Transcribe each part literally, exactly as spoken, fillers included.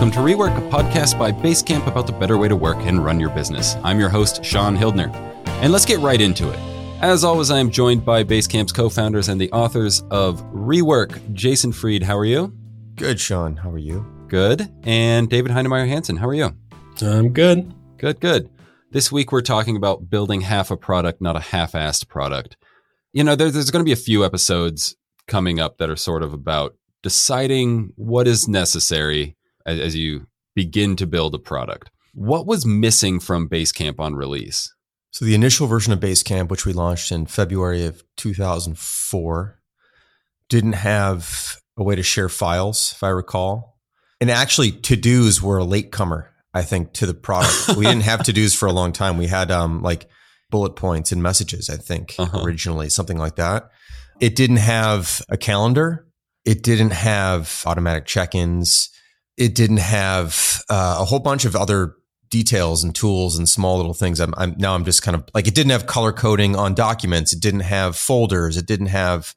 Welcome to Rework, a podcast by Basecamp about the better way to work and run your business. I'm your host, Sean Hildner, and let's get right into it. As always, I am joined by Basecamp's co-founders and the authors of Rework, Jason Fried. How are you? Good, Sean. How are you? Good. And David Heinemeier Hansen. How are you? I'm good. Good, good. This week, we're talking about building half a product, not a half-assed product. You know, there, there's going to be a few episodes coming up that are sort of about deciding what is necessary as, as you begin to build a product. What was missing from Basecamp on release? So the initial version of Basecamp, which we launched in February of two thousand four, didn't have a way to share files, if I recall. And actually, to-dos were a latecomer, I think, to the product. We didn't have to-dos for a long time. We had um, like bullet points and messages, I think, uh-huh. originally, something like that. It didn't have a calendar. It didn't have automatic check-ins. It didn't have uh, a whole bunch of other details and tools and small little things. I'm, I'm now I'm just kind of like, it didn't have color coding on documents. It didn't have folders. It didn't have,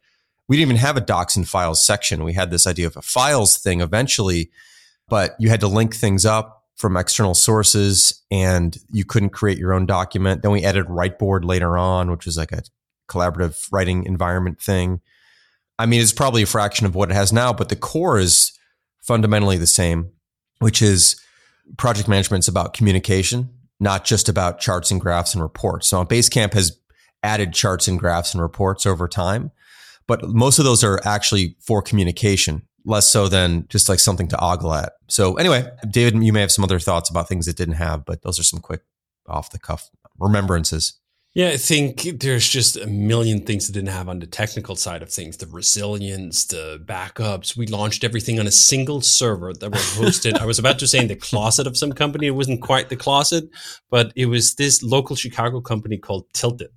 we didn't even have a docs and files section. We had this idea of a files thing eventually, but you had to link things up from external sources and you couldn't create your own document. Then we added Writeboard later on, which was like a collaborative writing environment thing. I mean, it's probably a fraction of what it has now, but the core is fundamentally the same, which is project management's about communication, not just about charts and graphs and reports. So Basecamp has added charts and graphs and reports over time, but most of those are actually for communication, less so than just like something to ogle at. So anyway, David, you may have some other thoughts about things it didn't have, but those are some quick off the cuff remembrances. Yeah, I think there's just a million things that didn't have on the technical side of things, the resilience, the backups. We launched everything on a single server that was hosted. I was about to say in the closet of some company. It wasn't quite the closet, but it was this local Chicago company called Tilted,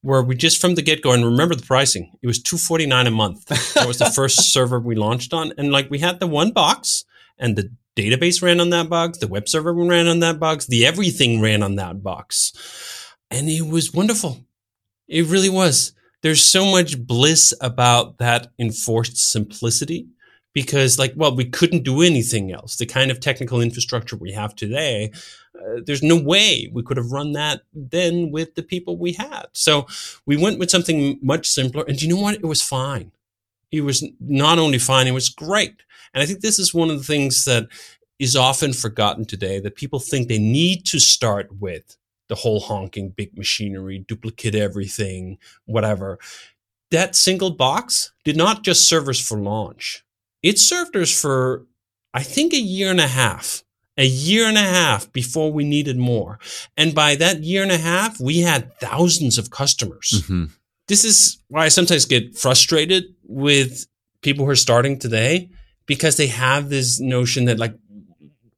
where we just from the get-go, and remember the pricing, it was two hundred forty-nine dollars a month. That was the first server we launched on. And like we had the one box and the database ran on that box, the web server ran on that box, the everything ran on that box. And it was wonderful. It really was. There's so much bliss about that enforced simplicity because, like, well, we couldn't do anything else. The kind of technical infrastructure we have today, uh, there's no way we could have run that then with the people we had. So we went with something much simpler. And you know what? It was fine. It was not only fine, it was great. And I think this is one of the things that is often forgotten today, that people think they need to start with the whole honking, big machinery, duplicate everything, whatever. That single box did not just serve us for launch. It served us for, I think, a year and a half, a year and a half before we needed more. And by that year and a half, we had thousands of customers. Mm-hmm. This is why I sometimes get frustrated with people who are starting today, because they have this notion that, like,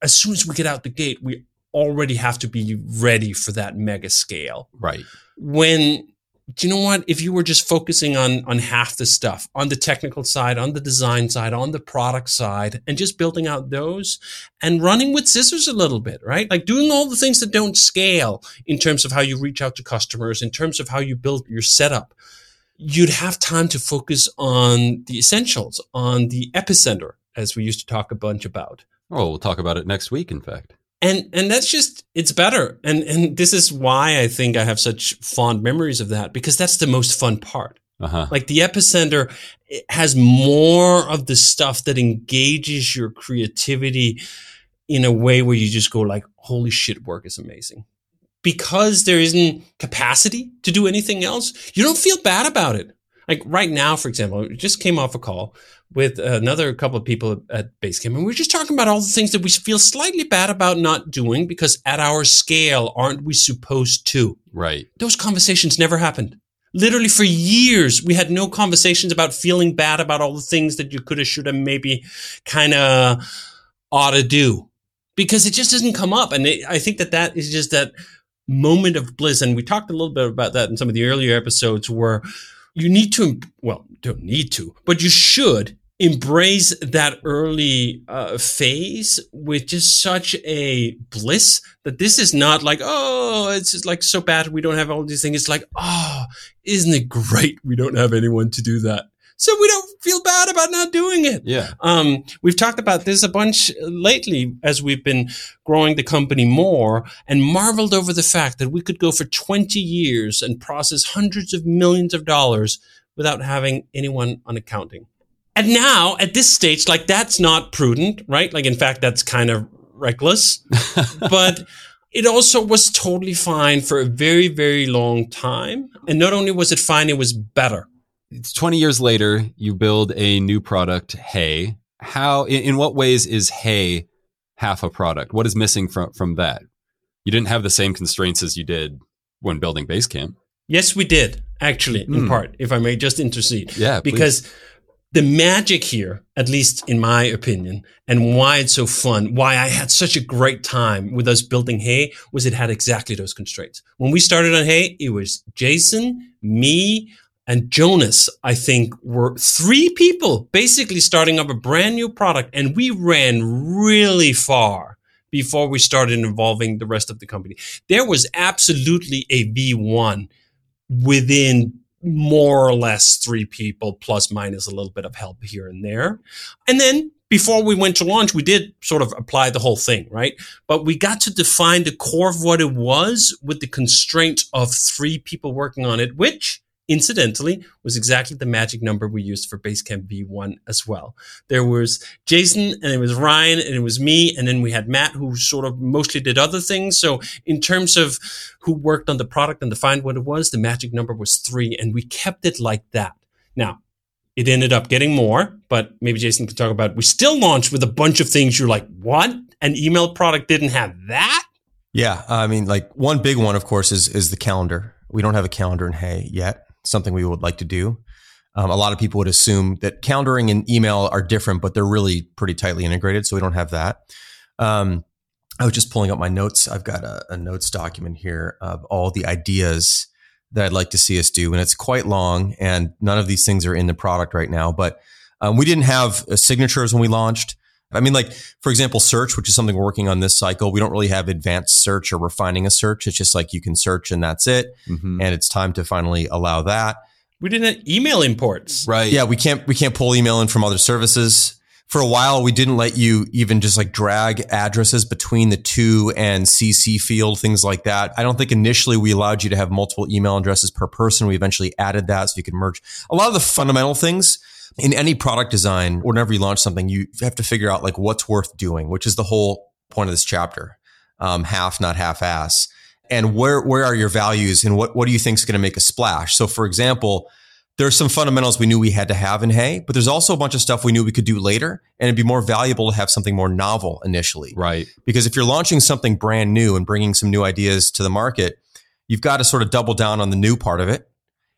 as soon as we get out the gate, we already have to be ready for that mega scale. Right. When, do you know what? If you were just focusing on on half the stuff, on the technical side, on the design side, on the product side, and just building out those and running with scissors a little bit, right? Like doing all the things that don't scale in terms of how you reach out to customers, in terms of how you build your setup, you'd have time to focus on the essentials, on the epicenter, as we used to talk a bunch about. Oh, we'll talk about it next week, in fact. And and that's just, it's better. And and this is why I think I have such fond memories of that, because that's the most fun part. Uh-huh. Like the epicenter has more of the stuff that engages your creativity in a way where you just go like, holy shit, work is amazing. Because there isn't capacity to do anything else, you don't feel bad about it. Like right now, for example, I just came off a call with another couple of people at Basecamp, and we were just talking about all the things that we feel slightly bad about not doing because at our scale, aren't we supposed to? Right. Those conversations never happened. Literally for years, we had no conversations about feeling bad about all the things that you could have, should have, maybe kind of ought to do, because it just doesn't come up. And it, I think that that is just that moment of bliss. And we talked a little bit about that in some of the earlier episodes where you need to, well, don't need to, but you should embrace that early uh, phase with just such a bliss that this is not like, oh, it's just like so bad we don't have all these things. It's like, oh, isn't it great we don't have anyone to do that? so we don't feel bad about not doing it. Yeah. Um, we've talked about this a bunch lately as we've been growing the company more and marveled over the fact that we could go for twenty years and process hundreds of millions of dollars without having anyone on accounting. And now at this stage, like that's not prudent, right? Like, in fact, that's kind of reckless, but it also was totally fine for a very, very long time. And not only was it fine, it was better. It's twenty years later, you build a new product, Hey. How, in, in what ways is Hey half a product? What is missing from, from that? You didn't have the same constraints as you did when building Basecamp. Yes, we did, actually, mm. in part, if I may just intercede. Yeah, because please. The magic here, at least in my opinion, and why it's so fun, why I had such a great time with us building Hey, was it had exactly those constraints. When we started on Hey, it was Jason, me, and Jonas, I think, were three people basically starting up a brand new product. And we ran really far before we started involving the rest of the company. There was absolutely a V one within more or less three people, plus minus a little bit of help here and there. And then before we went to launch, we did sort of apply the whole thing, right? But we got to define the core of what it was with the constraint of three people working on it, which incidentally was exactly the magic number we used for Basecamp V one as well. There was Jason, and it was Ryan, and it was me, and then we had Matt, who sort of mostly did other things. So in terms of who worked on the product and defined what it was, the magic number was three, and we kept it like that. Now, it ended up getting more, but maybe Jason can talk about it. We still launched with a bunch of things you're like, what? An email product didn't have that? Yeah, I mean, like one big one, of course, is is the calendar. We don't have a calendar in Hey yet. Something we would like to do. Um, a lot of people would assume that calendaring and email are different, but they're really pretty tightly integrated. So we don't have that. Um, I was just pulling up my notes. I've got a, a notes document here of all the ideas that I'd like to see us do. And it's quite long, and none of these things are in the product right now, but um, we didn't have uh, signatures when we launched. I mean, like, for example, search, which is something we're working on this cycle. We don't really have advanced search or refining a search. It's just like you can search and that's it. Mm-hmm. And it's time to finally allow that. We didn't have email imports. Right. Yeah, we can't we can't pull email in from other services. For a while, we didn't let you even just like drag addresses between the to and C C field, things like that. I don't think initially we allowed you to have multiple email addresses per person. We eventually added that so you could merge a lot of the fundamental things. In any product design, or whenever you launch something, you have to figure out like what's worth doing, which is the whole point of this chapter. Um, half, not half-ass. And where where are your values, and what, what do you think is going to make a splash? So for example, there's some fundamentals we knew we had to have in Hey, but there's also a bunch of stuff we knew we could do later, and it'd be more valuable to have something more novel initially. Right. Because if you're launching something brand new and bringing some new ideas to the market, you've got to sort of double down on the new part of it.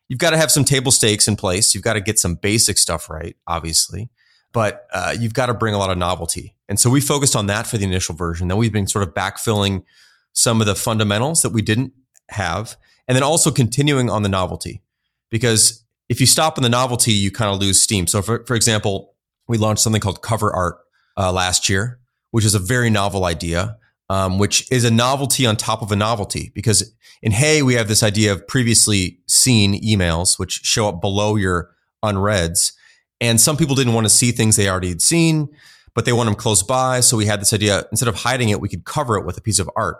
You've got to have some table stakes in place. You've got to get some basic stuff right, obviously, but uh, you've got to bring a lot of novelty. And so we focused on that for the initial version. Then we've been sort of backfilling some of the fundamentals that we didn't have, and then also continuing on the novelty. Because if you stop on the novelty, you kind of lose steam. So for, for example, we launched something called cover art uh, last year, which is a very novel idea. Um, which is a novelty on top of a novelty, because in Hey, we have this idea of previously seen emails, which show up below your unreads. And some people didn't want to see things they already had seen, but they want them close by. So we had this idea, instead of hiding it, we could cover it with a piece of art,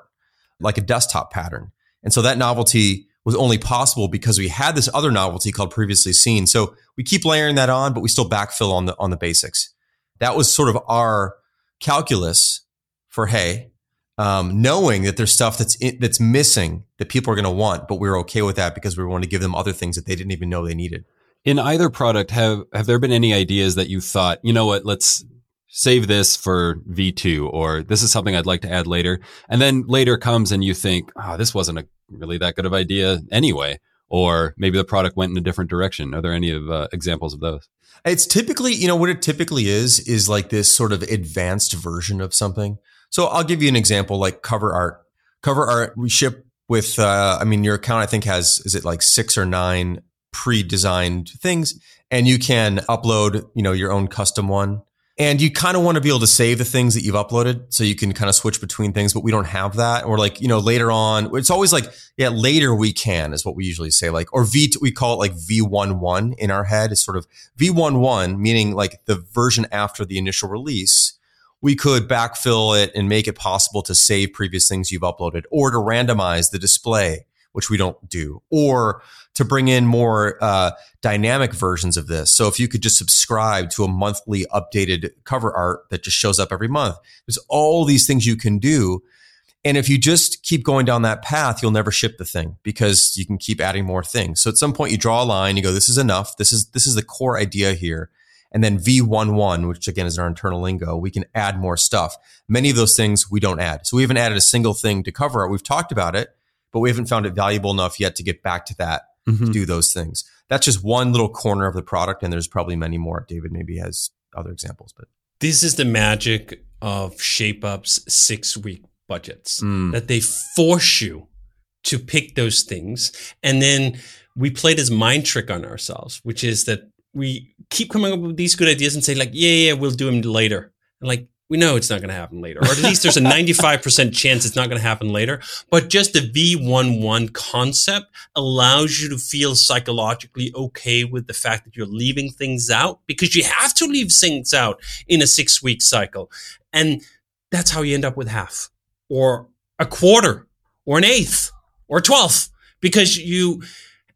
like a desktop pattern. And so that novelty was only possible because we had this other novelty called previously seen. So we keep layering that on, but we still backfill on the, on the basics. That was sort of our calculus for Hey. Um, knowing that there's stuff that's in, that's missing that people are going to want, but we're okay with that because we want to give them other things that they didn't even know they needed. In either product, have have there been any ideas that you thought, you know what, let's save this for V two, or this is something I'd like to add later, and then later comes and you think, oh, this wasn't a really that good of idea anyway, or maybe the product went in a different direction. Are there any of uh, examples of those? It's typically, you know, what it typically is is like this sort of advanced version of something. So I'll give you an example, like cover art. Cover art, we ship with, uh, I mean, your account, I think, has, is it like six or nine pre-designed things? And you can upload, you know, your own custom one. And you kind of want to be able to save the things that you've uploaded so you can kind of switch between things, but we don't have that. Or like, you know, later on, it's always like, yeah, later we can is what we usually say. Like, or V, we call it like V eleven in our head. It's sort of V eleven, meaning like the version after the initial release. We could backfill it and make it possible to save previous things you've uploaded, or to randomize the display, which we don't do, or to bring in more uh, dynamic versions of this. So if you could just subscribe to a monthly updated cover art that just shows up every month, there's all these things you can do. And if you just keep going down that path, you'll never ship the thing because you can keep adding more things. So at some point you draw a line, you go, this is enough. This is, this is the core idea here. And then V eleven, which again is our internal lingo, we can add more stuff. Many of those things we don't add. So we haven't added a single thing to cover art. We've talked about it, but we haven't found it valuable enough yet to get back to that, mm-hmm. to do those things. That's just one little corner of the product. And there's probably many more. David maybe has other examples, but this is the magic of Shape Up's six week budgets, mm. that they force you to pick those things. And then we play this mind trick on ourselves, which is that we keep coming up with these good ideas and say like, yeah, yeah, we'll do them later. And like, we know it's not going to happen later, or at least there's a ninety-five percent chance it's not going to happen later. But just the V eleven concept allows you to feel psychologically okay with the fact that you're leaving things out, because you have to leave things out in a six week cycle. And that's how you end up with half or a quarter or an eighth or twelfth, because you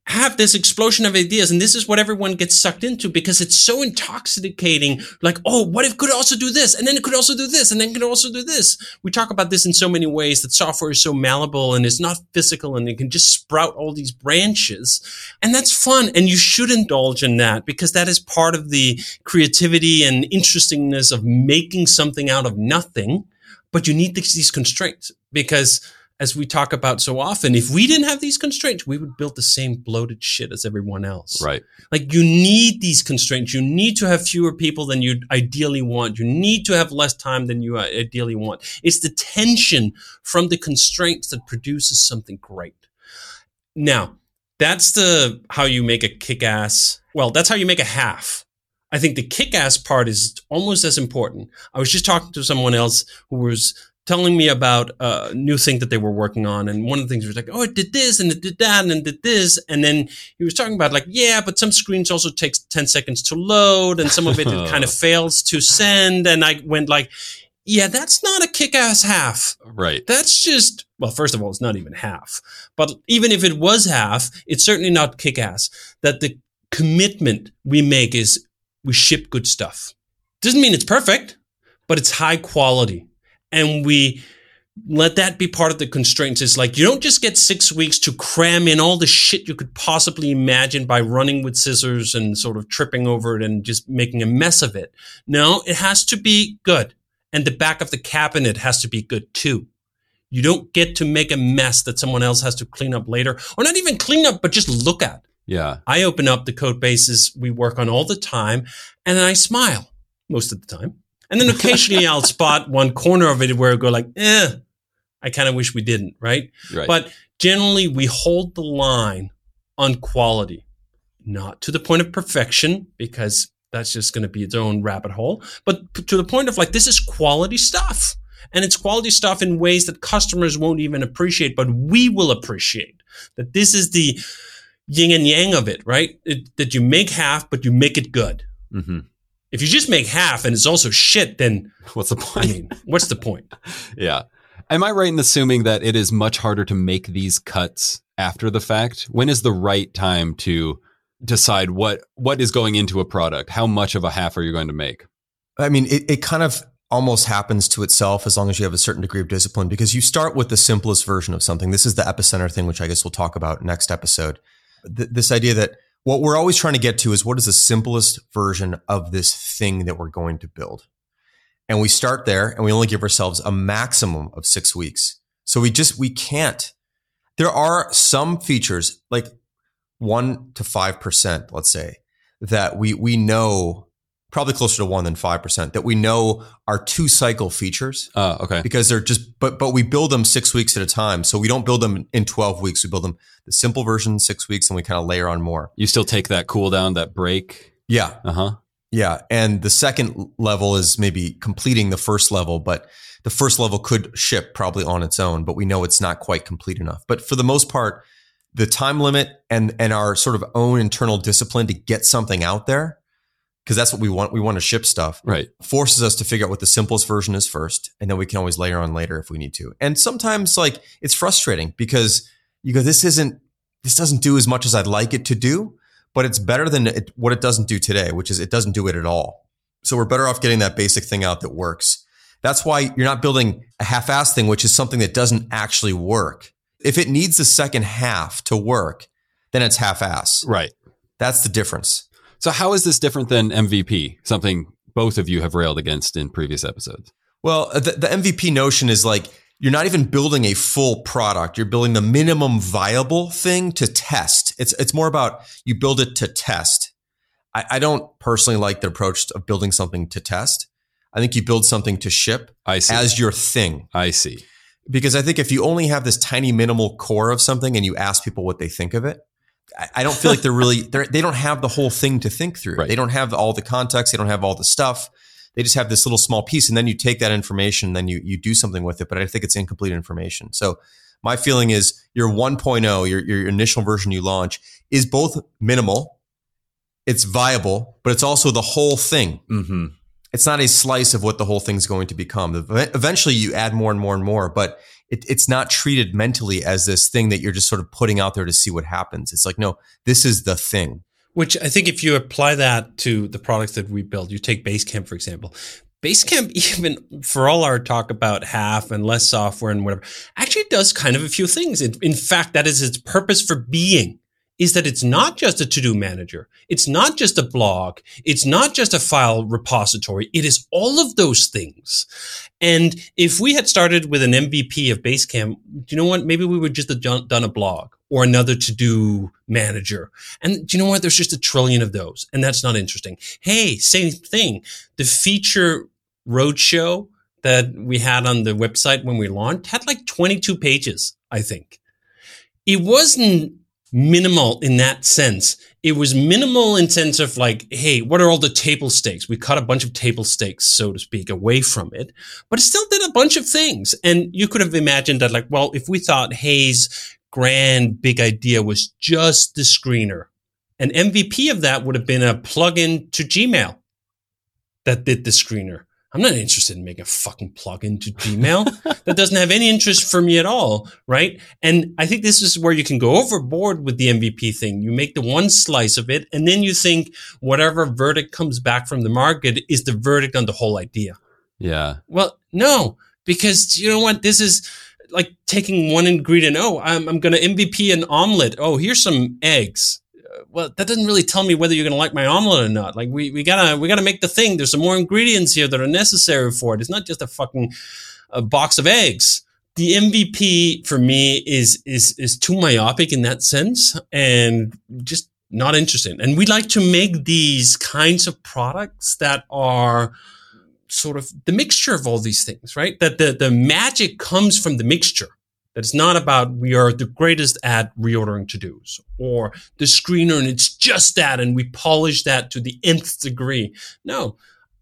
have this explosion of ideas. And this is what everyone gets sucked into, because it's so intoxicating. Like, oh, what if could also do this? And then it could also do this. And then it could also do this. We talk about this in so many ways, that software is so malleable and it's not physical and it can just sprout all these branches. And that's fun. And you should indulge in that, because that is part of the creativity and interestingness of making something out of nothing. But you need these constraints, because as we talk about so often, if we didn't have these constraints, we would build the same bloated shit as everyone else. Right. Like, you need these constraints. You need to have fewer people than you ideally want. You need to have less time than you ideally want. It's the tension from the constraints that produces something great. Now, that's the how you make a kick-ass. Well, that's how you make a half. I think the kick-ass part is almost as important. I was just talking to someone else who was telling me about a new thing that they were working on. And one of the things was like, oh, it did this and it did that and it did this. And then he was talking about like, yeah, but some screens also takes ten seconds to load, and some of it, it kind of fails to send. And I went like, yeah, that's not a kick-ass half. Right. That's just, well, first of all, it's not even half. But even if it was half, it's certainly not kick-ass. That the commitment we make is we ship good stuff. Doesn't mean it's perfect, but it's high quality. And we let that be part of the constraints. It's like, you don't just get six weeks to cram in all the shit you could possibly imagine by running with scissors and sort of tripping over it and just making a mess of it. No, it has to be good. And the back of the cabinet has to be good too. You don't get to make a mess that someone else has to clean up later, or not even clean up, but just look at. Yeah. I open up the code bases we work on all the time, and I smile most of the time. And then occasionally I'll spot one corner of it where I go like, eh, I kind of wish we didn't, right? right? But generally we hold the line on quality, not to the point of perfection, because that's just going to be its own rabbit hole, but to the point of like, this is quality stuff. And it's quality stuff in ways that customers won't even appreciate, but we will appreciate. That this is the yin and yang of it, right? It, that you make half, but you make it good. Mm-hmm. If you just make half and it's also shit, then what's the point? I mean, what's the point? Yeah. Am I right in assuming that it is much harder to make these cuts after the fact? When is the right time to decide what, what is going into a product? How much of a half are you going to make? I mean, it, it kind of almost happens to itself as long as you have a certain degree of discipline, because you start with the simplest version of something. This is the epicenter thing, which I guess we'll talk about next episode. Th- this idea that what we're always trying to get to is what is the simplest version of this thing that we're going to build. And we start there, and we only give ourselves a maximum of six weeks. So we just, we can't. There are some features, like one to five percent, let's say, that we, we know, probably closer to one than five percent, that we know are two cycle features. Oh, uh, okay. Because they're just, but, but we build them six weeks at a time. So we don't build them in twelve weeks. We build them the simple version six weeks, and we kind of layer on more. You still take that cool down, that break. Yeah. Uh huh. Yeah. And the second level is maybe completing the first level, but the first level could ship probably on its own, but we know it's not quite complete enough. But for the most part, the time limit and, and our sort of own internal discipline to get something out there, because that's what we want. We want to ship stuff, right? Forces us to figure out what the simplest version is first. And then we can always layer on later if we need to. And sometimes like it's frustrating because you go, this isn't, this doesn't do as much as I'd like it to do. But it's better than it, what it doesn't do today, which is it doesn't do it at all. So we're better off getting that basic thing out that works. That's why you're not building a half-assed thing, which is something that doesn't actually work. If it needs the second half to work, then it's half-ass. Right. That's the difference. So how is this different than M V P, something both of you have railed against in previous episodes? Well, the, the M V P notion is like, you're not even building a full product. You're building the minimum viable thing to test. It's it's more about you build it to test. I, I don't personally like the approach of building something to test. I think you build something to ship as your thing. I see. Because I think if you only have this tiny minimal core of something and you ask people what they think of it, I, I don't feel like they're really, they're, they don't have the whole thing to think through. Right. They don't have all the context. They don't have all the stuff. They just have this little small piece, and then you take that information, and then you you do something with it. But I think it's incomplete information. So my feeling is your one point oh, your your initial version you launch, is both minimal, it's viable, but it's also the whole thing. Mm-hmm. It's not a slice of what the whole thing's going to become. Eventually, you add more and more and more, but it, it's not treated mentally as this thing that you're just sort of putting out there to see what happens. It's like, no, this is the thing. Which I think if you apply that to the products that we build, you take Basecamp, for example. Basecamp, even for all our talk about half and less software and whatever, actually does kind of a few things. It, in fact, that is its purpose for being, is that it's not just a to-do manager. It's not just a blog. It's not just a file repository. It is all of those things. And if we had started with an M V P of Basecamp, do you know what? Maybe we would just have done a blog or another to-do manager. And do you know what? There's just a trillion of those. And that's not interesting. Hey, same thing. The feature roadshow that we had on the website when we launched had like twenty-two pages, I think. It wasn't minimal in that sense. It was minimal in sense of like, hey, what are all the table stakes? We cut a bunch of table stakes, so to speak, away from it, but it still did a bunch of things. And you could have imagined that like, well, if we thought Hay's grand big idea was just the screener. An M V P of that would have been a plugin to Gmail that did the screener. I'm not interested in making a fucking plugin to Gmail that doesn't have any interest for me at all, right? And I think this is where you can go overboard with the M V P thing. You make the one slice of it, and then you think whatever verdict comes back from the market is the verdict on the whole idea. Yeah. Well, no, because you know what? This is like taking one ingredient. Oh, I'm, I'm going to M V P an omelet. Oh, here's some eggs. Uh, well, that doesn't really tell me whether you're going to like my omelet or not. Like we, we gotta, we gotta make the thing. There's some more ingredients here that are necessary for it. It's not just a fucking uh, box of eggs. The M V P for me is, is, is too myopic in that sense and just not interesting. And we like to make these kinds of products that are sort of the mixture of all these things, right? That the, the magic comes from the mixture. That it's not about we are the greatest at reordering to-dos or the screener and it's just that and we polish that to the nth degree. No,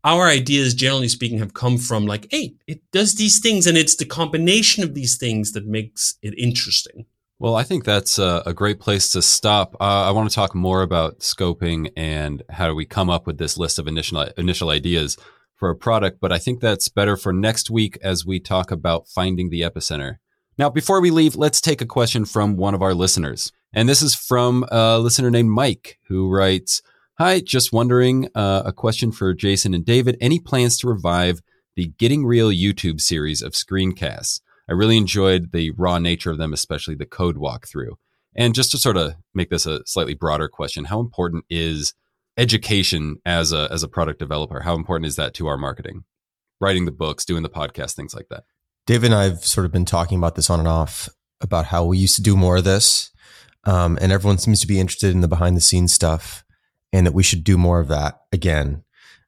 our ideas, generally speaking, have come from like, hey, it does these things and it's the combination of these things that makes it interesting. Well, I think that's a, a great place to stop. Uh, I want to talk more about scoping and how do we come up with this list of initial initial ideas for a product, but I think that's better for next week as we talk about finding the epicenter. Now, before we leave, let's take a question from one of our listeners. And this is from a listener named Mike, who writes, hi, just wondering, uh, a question for Jason and David. Any plans to revive the Getting Real YouTube series of screencasts? I really enjoyed the raw nature of them, especially the code walkthrough. And just to sort of make this a slightly broader question, how important is education as a as a product developer? How important is that to our marketing? Writing the books, doing the podcast, things like that. Dave and I have sort of been talking about this on and off about how we used to do more of this. Um, and everyone seems to be interested in the behind the scenes stuff and that we should do more of that again.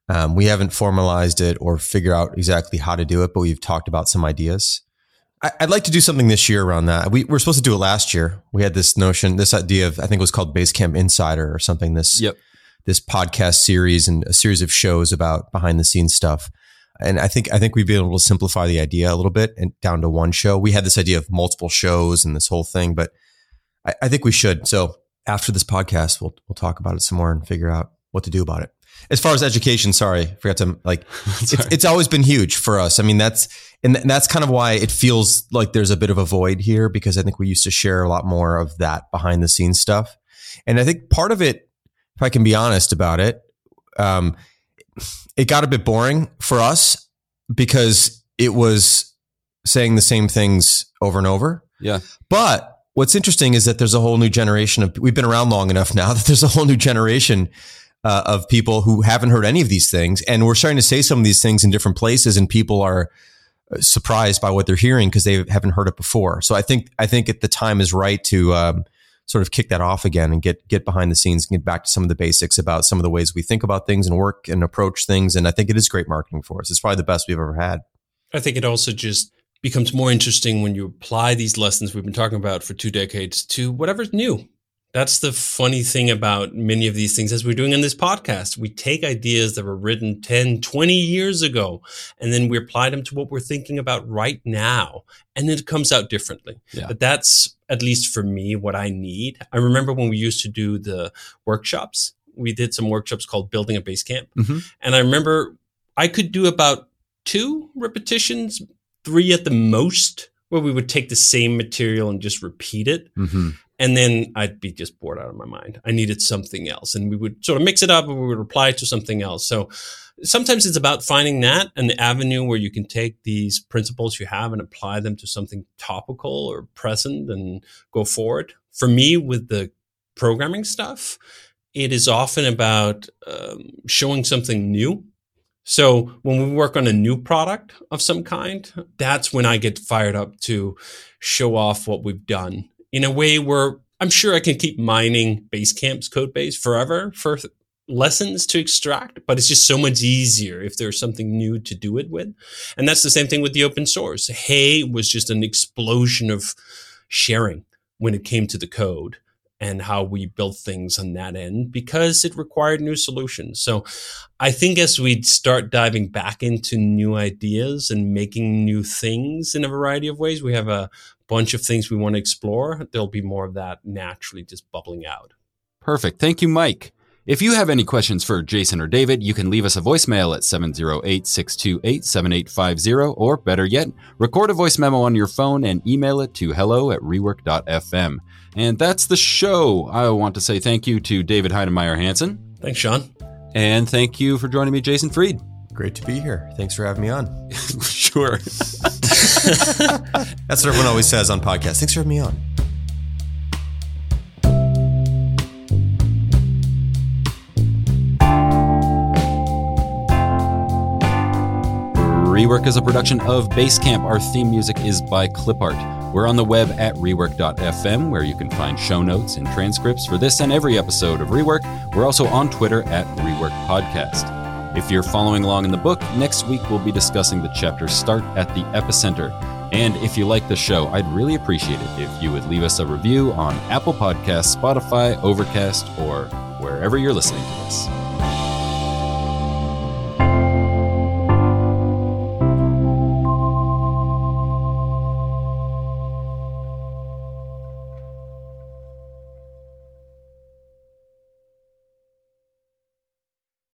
Um, we haven't formalized it or figured out exactly how to do it, but we've talked about some ideas. I, I'd like to do something this year around that. We were supposed to do it last year. We had this notion, this idea of, I think it was called Basecamp Insider or something. This. Yep. this podcast series and a series of shows about behind the scenes stuff. And I think, I think we've been able to simplify the idea a little bit and down to one show. We had this idea of multiple shows and this whole thing, but I, I think we should. So after this podcast, we'll, we'll talk about it some more and figure out what to do about it. As far as education, sorry, I forgot to like, it's, it's always been huge for us. I mean, that's, and that's kind of why it feels like there's a bit of a void here, because I think we used to share a lot more of that behind the scenes stuff. And I think part of it, if I can be honest about it, um, it got a bit boring for us because it was saying the same things over and over. Yeah. But what's interesting is that there's a whole new generation of, we've been around long enough now that there's a whole new generation uh, of people who haven't heard any of these things. And we're starting to say some of these things in different places, and people are surprised by what they're hearing because they haven't heard it before. So I think, I think at the time is right to, um, sort of kick that off again and get, get behind the scenes and get back to some of the basics about some of the ways we think about things and work and approach things. And I think it is great marketing for us. It's probably the best we've ever had. I think it also just becomes more interesting when you apply these lessons we've been talking about for two decades to whatever's new. That's the funny thing about many of these things as we're doing in this podcast. We take ideas that were written ten, twenty years ago, and then we apply them to what we're thinking about right now. And then it comes out differently. Yeah. But that's, at least for me, what I need. I remember when we used to do the workshops, we did some workshops called Building a Base Camp. Mm-hmm. And I remember I could do about two repetitions, three at the most, where we would take the same material and just repeat it. Mm-hmm. And then I'd be just bored out of my mind. I needed something else. And we would sort of mix it up and we would apply to something else. So sometimes it's about finding that an avenue where you can take these principles you have and apply them to something topical or present and go forward. For me, with the programming stuff, it is often about um, showing something new. So when we work on a new product of some kind, that's when I get fired up to show off what we've done. In a way where I'm sure I can keep mining Basecamp's code base forever for th- lessons to extract, but it's just so much easier if there's something new to do it with. And that's the same thing with the open source. Hey was just an explosion of sharing when it came to the code and how we built things on that end, because it required new solutions. So I think as we start diving back into new ideas and making new things in a variety of ways, we have a bunch of things we want to explore. There'll be more of that naturally just bubbling out. Perfect. Thank you, Mike. If you have any questions for Jason or David, you can leave us a voicemail at seven zero eight, six two eight, seven eight five zero, or better yet, record a voice memo on your phone and email it to hello at rework dot f m. And that's the show. I want to say thank you to David Heidemeyer Hansen. Thanks, Sean. And thank you for joining me, Jason Fried. Great to be here. Thanks for having me on. Sure. That's what everyone always says on podcasts. Thanks for having me on. Rework is a production of Basecamp. Our theme music is by ClipArt. We're on the web at rework dot f m, where you can find show notes and transcripts for this and every episode of Rework. We're also on Twitter at Rework Podcast. If you're following along in the book, next week we'll be discussing the chapter Start at the Epicenter. And if you like the show, I'd really appreciate it if you would leave us a review on Apple Podcasts, Spotify, Overcast, or wherever you're listening to this.